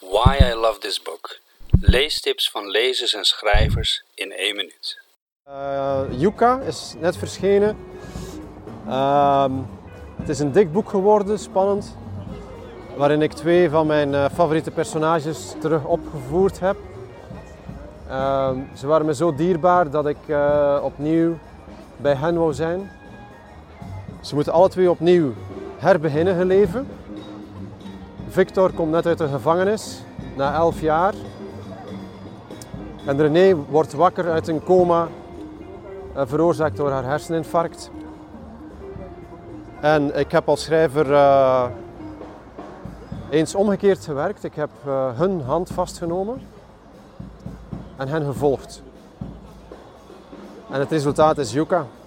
Why I Love This Book. Leestips van lezers en schrijvers in 1 minuut. Yucca is net verschenen. Het is een dik boek geworden, spannend. Waarin ik 2 van mijn favoriete personages terug opgevoerd heb. Ze waren me zo dierbaar dat ik opnieuw bij hen wou zijn. Ze moeten alle 2 opnieuw herbeginnen hun leven. Victor komt net uit de gevangenis, na 11 jaar. En René wordt wakker uit een coma, veroorzaakt door haar herseninfarct. En ik heb als schrijver eens omgekeerd gewerkt. Ik heb hun hand vastgenomen en hen gevolgd. En het resultaat is Yucca.